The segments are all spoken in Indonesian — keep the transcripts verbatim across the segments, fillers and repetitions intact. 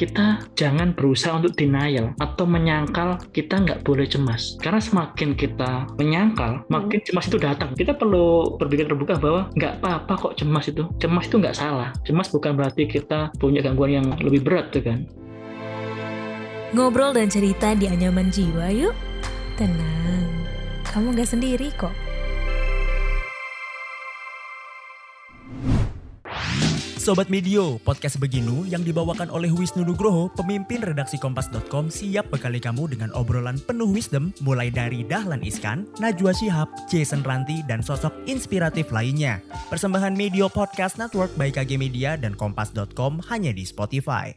kita jangan berusaha untuk denial atau menyangkal kita nggak boleh cemas. Karena semakin kita menyangkal, makin cemas itu datang. Kita perlu berpikir terbuka bahwa nggak apa-apa kok cemas itu. Cemas itu nggak salah. Cemas bukan berarti kita punya gangguan yang lebih berat tuh kan. Ngobrol dan cerita di Anyaman Jiwa yuk. Tenang, kamu nggak sendiri kok. Sobat Medio, podcast Beginu yang dibawakan oleh Wisnu Nugroho, pemimpin redaksi Kompas dot com siap bekali kamu dengan obrolan penuh wisdom mulai dari Dahlan Iskan, Najwa Shihab, Jason Ranti, dan sosok inspiratif lainnya. Persembahan Medio Podcast Network by K G Media dan Kompas dot com hanya di Spotify.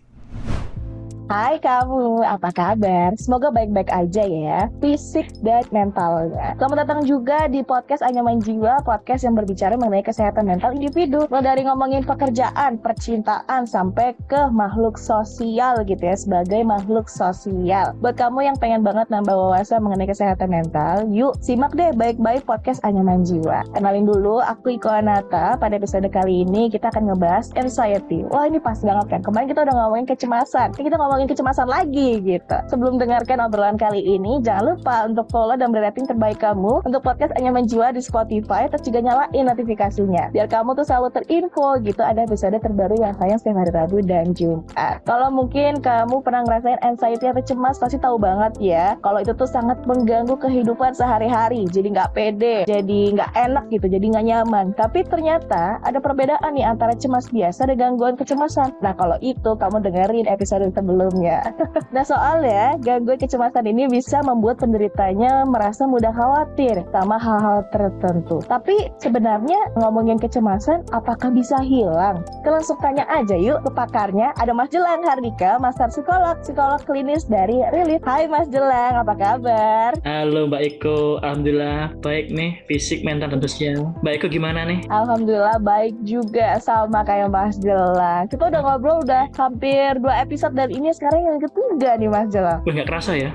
Hai kamu, apa kabar? Semoga baik-baik aja ya, fisik dan mentalnya. Selamat datang juga di podcast Anyaman Jiwa, podcast yang berbicara mengenai kesehatan mental individu. Mulai dari ngomongin pekerjaan, percintaan, sampai ke makhluk sosial gitu ya, sebagai makhluk sosial. Buat kamu yang pengen banget nambah wawasan mengenai kesehatan mental, yuk simak deh baik-baik podcast Anyaman Jiwa. Kenalin dulu, aku Iko Anata. Pada episode kali ini kita akan ngebahas anxiety. Wah ini pas banget kan, kemarin kita udah ngomongin kecemasan. Kita ngomongin ngomongin kecemasan lagi gitu. Sebelum dengarkan obrolan kali ini, jangan lupa untuk follow dan rating terbaik kamu untuk podcast Anyaman Jiwa di Spotify, terus juga nyalain notifikasinya biar kamu tuh selalu terinfo gitu ada episode terbaru yang sayang setiap hari Rabu dan Jumat. Kalau mungkin kamu pernah ngerasain anxiety atau cemas, pasti tahu banget ya kalau itu tuh sangat mengganggu kehidupan sehari-hari, jadi nggak pede, jadi nggak enak gitu, jadi nggak nyaman. Tapi ternyata ada perbedaan nih antara cemas biasa dan gangguan kecemasan. Nah kalau itu kamu dengerin episode sebelum ya. Nah soalnya gangguan kecemasan ini bisa membuat penderitanya merasa mudah khawatir sama hal-hal tertentu. Tapi sebenarnya ngomongin kecemasan apakah bisa hilang? Kita langsung tanya aja yuk ke pakarnya. Ada Mas Jelang Hardika, Master Psikolog, Psikolog Klinis dari Riliv. Hai Mas Jelang, apa kabar? Halo Mbak Iko, alhamdulillah baik nih, fisik, mental, dan sosial. Mbak Iko gimana nih? Alhamdulillah baik juga, sama kayak Mas Jelang. Kita udah ngobrol udah hampir dua episode dan ini sekarang yang ketiga nih Mas Jelang. Nggak kerasa ya?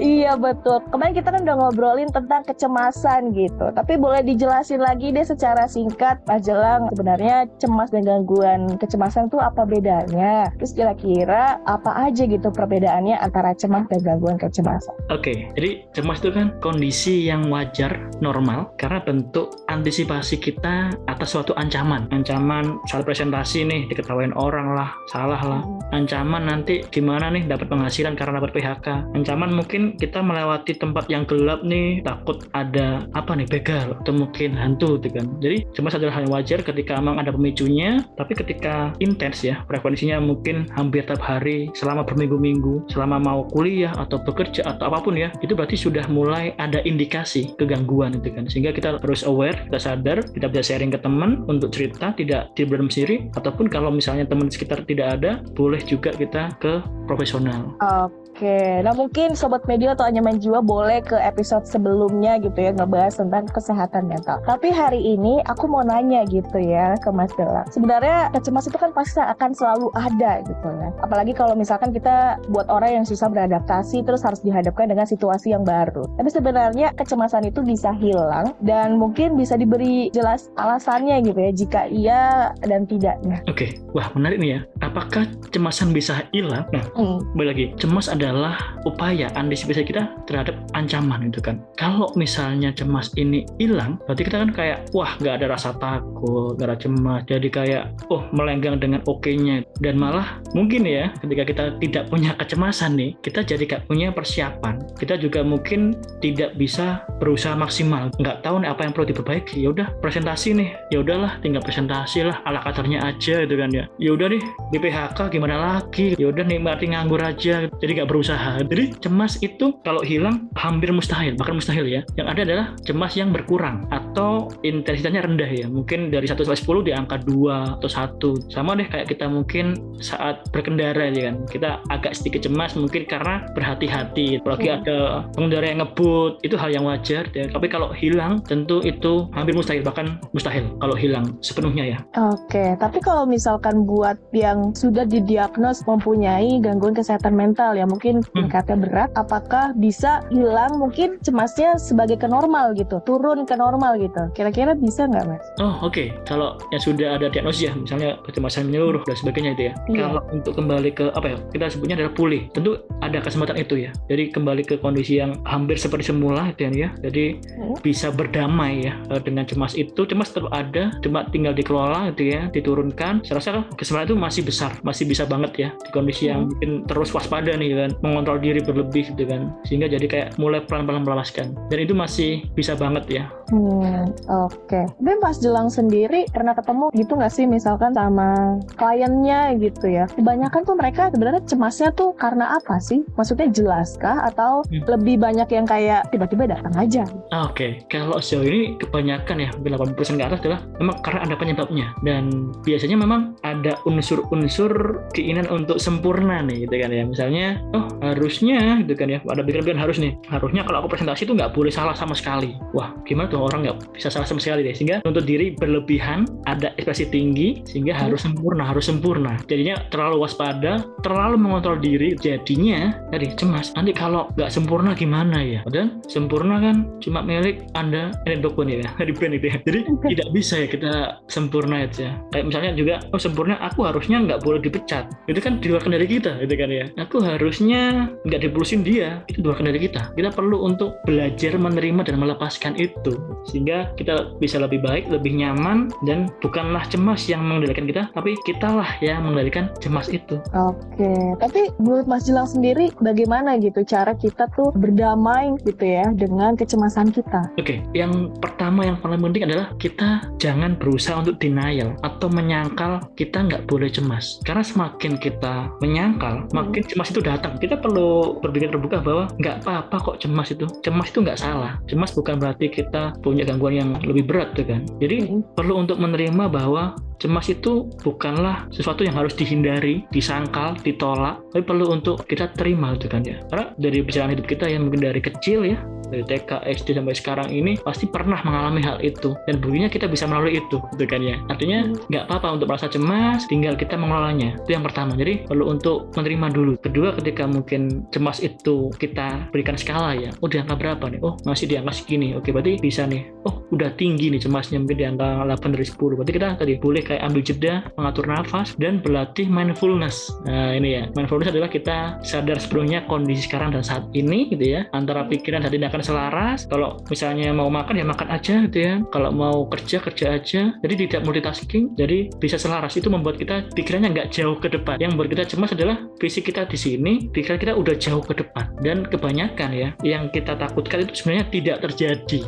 Iya betul. Kemarin kita kan udah ngobrolin tentang kecemasan gitu. Tapi boleh dijelasin lagi deh secara singkat Mas Jelang, sebenarnya cemas dan gangguan kecemasan tuh apa bedanya? Terus kira-kira apa aja gitu perbedaannya antara cemas dan gangguan kecemasan? Oke, jadi cemas itu kan kondisi yang wajar, normal, karena bentuk antisipasi kita atas suatu ancaman. Ancaman salah presentasi nih, diketawain orang lah, salah lah. Ancaman nanti gimana nih dapat penghasilan karena dapat P H K. Ancaman mungkin kita melewati tempat yang gelap nih, takut ada apa nih, begal atau mungkin hantu gitu kan. Jadi cemas adalah hal wajar ketika memang ada pemicunya, tapi ketika intens ya, frekuensinya mungkin hampir tiap hari selama berminggu-minggu, selama mau kuliah atau bekerja atau apapun ya, itu berarti sudah mulai ada indikasi kegangguan gitu kan. Sehingga kita harus aware, kita sadar, kita bisa sharing ke teman untuk cerita, tidak di dalam sendiri, ataupun kalau misalnya teman sekitar tidak ada, boleh juga kita ke profesional. Uh. Oke, nah mungkin Sobat Media atau Anyaman Jiwa boleh ke episode sebelumnya gitu ya, ngebahas tentang kesehatan mental. Tapi hari ini aku mau nanya gitu ya ke Mas Jelang. Sebenarnya kecemasan itu kan pasti akan selalu ada gitu ya. Apalagi kalau misalkan kita buat orang yang susah beradaptasi terus harus dihadapkan dengan situasi yang baru. Tapi sebenarnya kecemasan itu bisa hilang dan mungkin bisa diberi jelas alasannya gitu ya, jika iya dan tidaknya. Oke, wah menarik nih ya. Apakah cemasan bisa hilang? Nah, hmm. balik lagi, cemas ada adalah upaya antisipasi kita terhadap ancaman gitu kan. Kalau misalnya cemas ini hilang, berarti kita kan kayak wah nggak ada rasa takut, nggak ada cemas, jadi kayak oh melenggang dengan oke-nya. Dan malah mungkin ya ketika kita tidak punya kecemasan nih, kita jadi nggak punya persiapan. Kita juga mungkin tidak bisa berusaha maksimal, nggak tahu nih apa yang perlu diperbaiki. Ya udah presentasi nih, ya udahlah tinggal presentasi lah ala kadarnya aja gitu kan ya. Ya udah nih di P H K gimana lagi? Ya udah nikmati nganggur aja. Jadi nggak berusaha. Jadi cemas itu kalau hilang hampir mustahil, bahkan mustahil ya. Yang ada adalah cemas yang berkurang atau intensitasnya rendah ya. Mungkin dari satu sampai sepuluh di angka dua atau satu. Sama deh kayak kita mungkin saat berkendara ya kan. Kita agak sedikit cemas mungkin karena berhati-hati. Apalagi hmm. ada pengendara yang ngebut, itu hal yang wajar ya. Tapi kalau hilang tentu itu hampir mustahil, bahkan mustahil kalau hilang sepenuhnya ya. Oke, tapi kalau misalkan buat yang sudah didiagnos mempunyai gangguan kesehatan mental ya, mungkin mungkin tingkatnya berat, apakah bisa hilang mungkin cemasnya sebagai ke normal gitu, turun ke normal gitu, kira-kira bisa nggak Mas? Oh oke, okay. Kalau yang sudah ada diagnosis ya, misalnya kecemasan menyeluruh dan sebagainya itu ya, yeah. Kalau untuk kembali ke apa ya, kita sebutnya adalah pulih, tentu ada kesempatan itu ya, jadi kembali ke kondisi yang hampir seperti semula dan ya, jadi mm. bisa berdamai ya dengan cemas itu, cemas tetap ada, cuma tinggal dikelola gitu ya, diturunkan. Saya rasa kesempatan itu masih besar, masih bisa banget ya, di kondisi mm. yang mungkin terus waspada nih kan, mengontrol diri berlebih gitu kan, sehingga jadi kayak mulai pelan-pelan melepaskan, dan itu masih bisa banget ya. Hmm, oke. Okay. Dan pas Jelang sendiri pernah ketemu gitu nggak sih misalkan sama kliennya gitu ya? Kebanyakan tuh mereka sebenarnya cemasnya tuh karena apa sih? Maksudnya jelaskah atau hmm. lebih banyak yang kayak tiba-tiba datang aja? Oke, okay. Kalau sejauh ini kebanyakan ya, delapan puluh persen ke atas adalah memang karena ada penyebabnya, dan biasanya memang ada unsur-unsur keinginan untuk sempurna nih gitu kan ya. Misalnya, oh harusnya gitu kan ya, ada pikiran-pikiran harus nih, harusnya kalau aku presentasi tuh nggak boleh salah sama sekali. Wah, gimana tuh orang nggak bisa salah sama sekali deh. Sehingga untuk diri berlebihan, ada ekspresi tinggi, sehingga hmm. harus sempurna, harus sempurna. Jadinya terlalu waspada, terlalu mengontrol diri, jadinya tadi cemas. Nanti kalau nggak sempurna gimana ya? Dan sempurna kan cuma milik Anda, ini dokun ya, dari brand itu ya. Jadi tidak bisa ya kita sempurna aja. Kayak misalnya juga, oh sempurna, aku harusnya nggak boleh dipecat. Itu kan di luar kendali kita, gitu kan ya. Aku harusnya nggak dipulusin dia, itu di luar kendali kita. Kita perlu untuk belajar menerima dan melepaskan itu, sehingga kita bisa lebih baik, lebih nyaman, dan bukanlah cemas yang mengendalikan kita, tapi kitalah yang mengendalikan cemas itu. Oke, tapi menurut Mas Jelang sendiri bagaimana gitu cara kita tuh berdamai gitu ya dengan kecemasan kita? Oke, yang pertama yang paling penting adalah kita jangan berusaha untuk denial atau menyangkal kita nggak boleh cemas, karena semakin kita menyangkal, hmm. makin cemas itu datang. Kita perlu berpikir terbuka bahwa nggak apa-apa kok cemas itu, cemas itu nggak salah. Cemas bukan berarti kita punya gangguan yang lebih berat tuh kan. Jadi mm-hmm. perlu untuk menerima bahwa cemas itu bukanlah sesuatu yang harus dihindari, disangkal, ditolak, tapi perlu untuk kita terima gitu kan ya. Karena dari perjalanan hidup kita yang mungkin dari kecil ya, dari T K, S D sampai sekarang ini pasti pernah mengalami hal itu, dan buktinya kita bisa melalui itu gitu kan ya. Artinya nggak apa-apa untuk merasa cemas, tinggal kita mengelolanya. Itu yang pertama, jadi perlu untuk menerima dulu. Kedua, ketika mungkin cemas itu kita berikan skala ya, oh di angka berapa nih? Oh masih di angka segini, oke berarti bisa nih. Oh udah tinggi nih cemasnya, mungkin di angka delapan dari sepuluh, berarti kita tadi boleh kayak ambil jeda, mengatur nafas, dan berlatih mindfulness. Nah ini ya, mindfulness adalah kita sadar sepenuhnya kondisi sekarang dan saat ini gitu ya, antara pikiran dan tindakan selaras. Kalau misalnya mau makan ya makan aja gitu ya, kalau mau kerja kerja aja, jadi tidak multitasking, jadi bisa selaras. Itu membuat kita pikirannya nggak jauh ke depan. Yang membuat kita cemas adalah fisik kita di sini, pikiran kita udah jauh ke depan, dan kebanyakan ya yang kita takutkan itu sebenarnya tidak terjadi.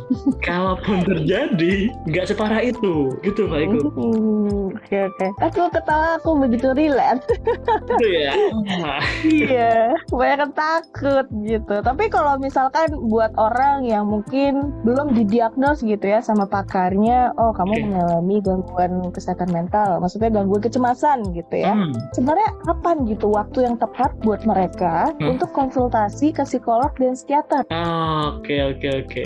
Kalaupun terjadi nggak separah itu gitu Pak Iko. Oke oke, aku ketawa aku begitu relate. Itu ya. Iya, banyak takut gitu. Tapi kalau misalkan buat orang yang mungkin belum didiagnos gitu ya sama pakarnya, oh kamu okay. mengalami gangguan kesehatan mental, maksudnya gangguan kecemasan gitu ya. Hmm. Sebenarnya kapan gitu waktu yang tepat buat mereka hmm. untuk konsultasi ke psikolog dan psikiater? Oke oke oke.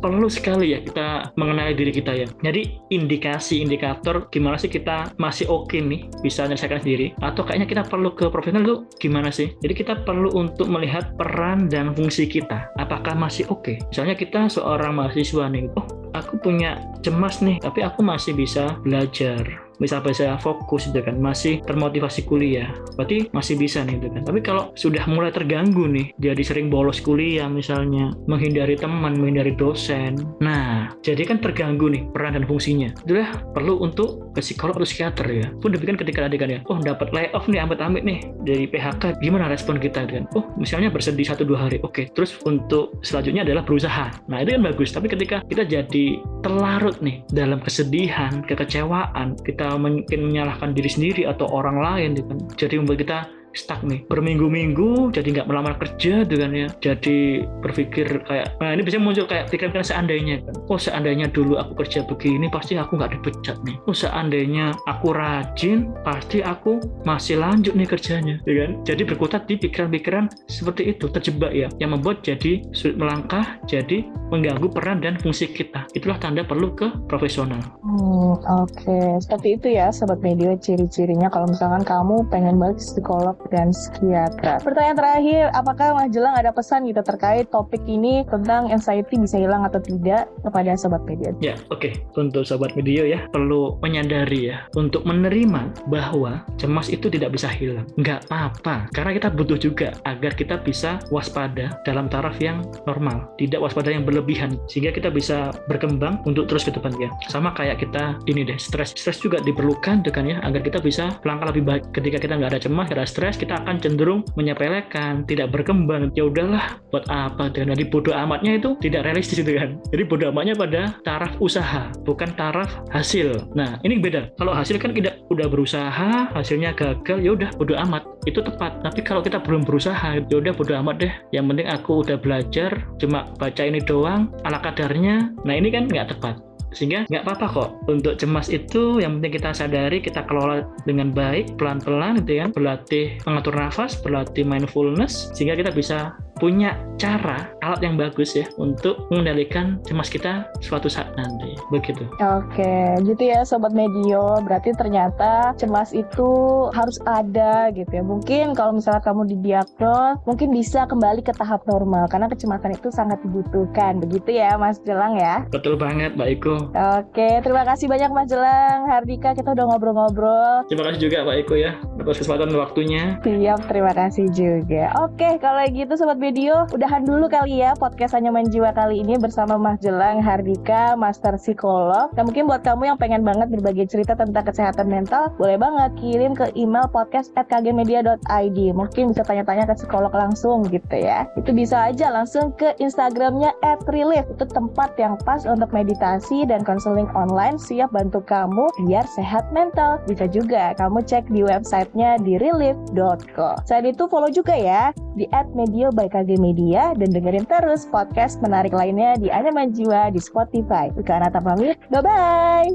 Perlu sekali ya kita mengenali diri kita ya. Jadi indikasi indikator gimana sih kita masih oke okay nih, bisa menyelesaikan sendiri, atau kayaknya kita perlu ke profesional tuh gimana sih? Jadi kita perlu untuk melihat peran dan fungsi kita. Apakah masih oke? Okay? Misalnya kita seorang mahasiswa nih, oh aku punya cemas nih, tapi aku masih bisa belajar, bisa bisa fokus gitu kan, masih termotivasi kuliah, berarti masih bisa nih gitu kan. Tapi kalau sudah mulai terganggu nih, jadi sering bolos kuliah misalnya, menghindari teman, menghindari dosen, nah jadi kan terganggu nih peran dan fungsinya. Itulah perlu untuk ke psikolog atau psikiater ya. Pun demikian ketika adik-adik ya, oh dapat layoff nih, amit-amit nih dari P H K, gimana respon kita kan? Oh misalnya bersedih satu dua hari, oke, terus untuk selanjutnya adalah berusaha. Nah itu kan bagus. Tapi ketika kita jadi terlarut nih dalam kesedihan, kekecewaan, kita mungkin menyalahkan diri sendiri atau orang lain gitu kan, jadi membuat kita stuck nih berminggu-minggu, jadi nggak melamar kerja gitu kan ya, jadi berpikir kayak, nah ini biasanya muncul kayak pikiran-pikiran seandainya kan, oh seandainya dulu aku kerja begini pasti aku nggak dipecat nih, oh seandainya aku rajin pasti aku masih lanjut nih kerjanya gitu kan. Jadi berkutat di pikiran-pikiran seperti itu, terjebak ya, yang membuat jadi sulit melangkah, jadi mengganggu peran dan fungsi kita. Itulah tanda perlu ke profesional. Hmm, Oke, okay. Seperti itu ya Sobat Medio ciri-cirinya kalau misalkan kamu pengen balik psikolog dan psikiater. Pertanyaan terakhir, apakah Mas Jelang ada pesan gitu terkait topik ini tentang anxiety bisa hilang atau tidak kepada Sobat Medio? Ya, oke, okay. Untuk Sobat Medio ya, perlu menyadari ya untuk menerima bahwa cemas itu tidak bisa hilang, nggak apa-apa, karena kita butuh juga agar kita bisa waspada dalam taraf yang normal, tidak waspada yang berlebihan, sehingga kita bisa berkembang untuk terus ke depannya. Sama kayak kita ini deh, stres. Stres juga diperlukan kan ya, agar kita bisa melangkah lebih baik. Ketika kita nggak ada cemas, nggak ada stres, kita akan cenderung menyepelekan, tidak berkembang. Ya udahlah, buat apa? Dan jadi bodoh amatnya itu tidak realistis itu kan. Jadi bodoh amatnya pada taraf usaha, bukan taraf hasil. Nah, ini beda. Kalau hasil kan kita udah berusaha, hasilnya gagal, ya udah bodoh amat. Itu tepat. Tapi kalau kita belum berusaha, ya udah bodoh amat deh. Yang penting aku udah belajar, cuma baca ini doang, ala kadarnya. Nah, ini kan nggak tepat. Sehingga nggak apa-apa kok untuk cemas itu, yang penting kita sadari, kita kelola dengan baik, pelan-pelan gitu ya, berlatih mengatur nafas, berlatih mindfulness, sehingga kita bisa punya cara, alat yang bagus ya untuk mengendalikan cemas kita suatu saat nanti, begitu. Oke, gitu ya Sobat Medio, berarti ternyata cemas itu harus ada gitu ya. Mungkin kalau misalnya kamu didiagnos, mungkin bisa kembali ke tahap normal, karena kecemasan itu sangat dibutuhkan, begitu ya Mas Jelang ya? Betul banget Mbak Iko. Oke, terima kasih banyak Mas Jelang Hardika, kita udah ngobrol-ngobrol. Terima kasih juga Mbak Iko ya, atas kesempatan waktunya. Siap, terima kasih juga. Oke, kalau gitu Sobat Medio, udahan dulu kali ya podcast Anyaman Jiwa kali ini bersama Mas Jelang Hardika, Master Psikolog. Nah, mungkin buat kamu yang pengen banget berbagi cerita tentang kesehatan mental, boleh banget kirim ke email podcast at k g media dot i d. Mungkin bisa tanya-tanya ke psikolog langsung gitu ya. Itu bisa aja langsung ke Instagramnya at riliv. Itu tempat yang pas untuk meditasi dan konseling online, siap bantu kamu biar sehat mental. Bisa juga kamu cek di websitenya di riliv dot co. Selain itu follow juga ya di at medio by K G Media, dan dengerin terus podcast menarik lainnya di Anyaman Jiwa di Spotify. Iko Anata pamit, bye-bye.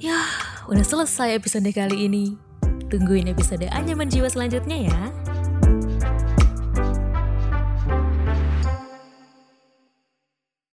Yah, udah selesai episode kali ini. Tungguin episode Anyaman Jiwa selanjutnya ya.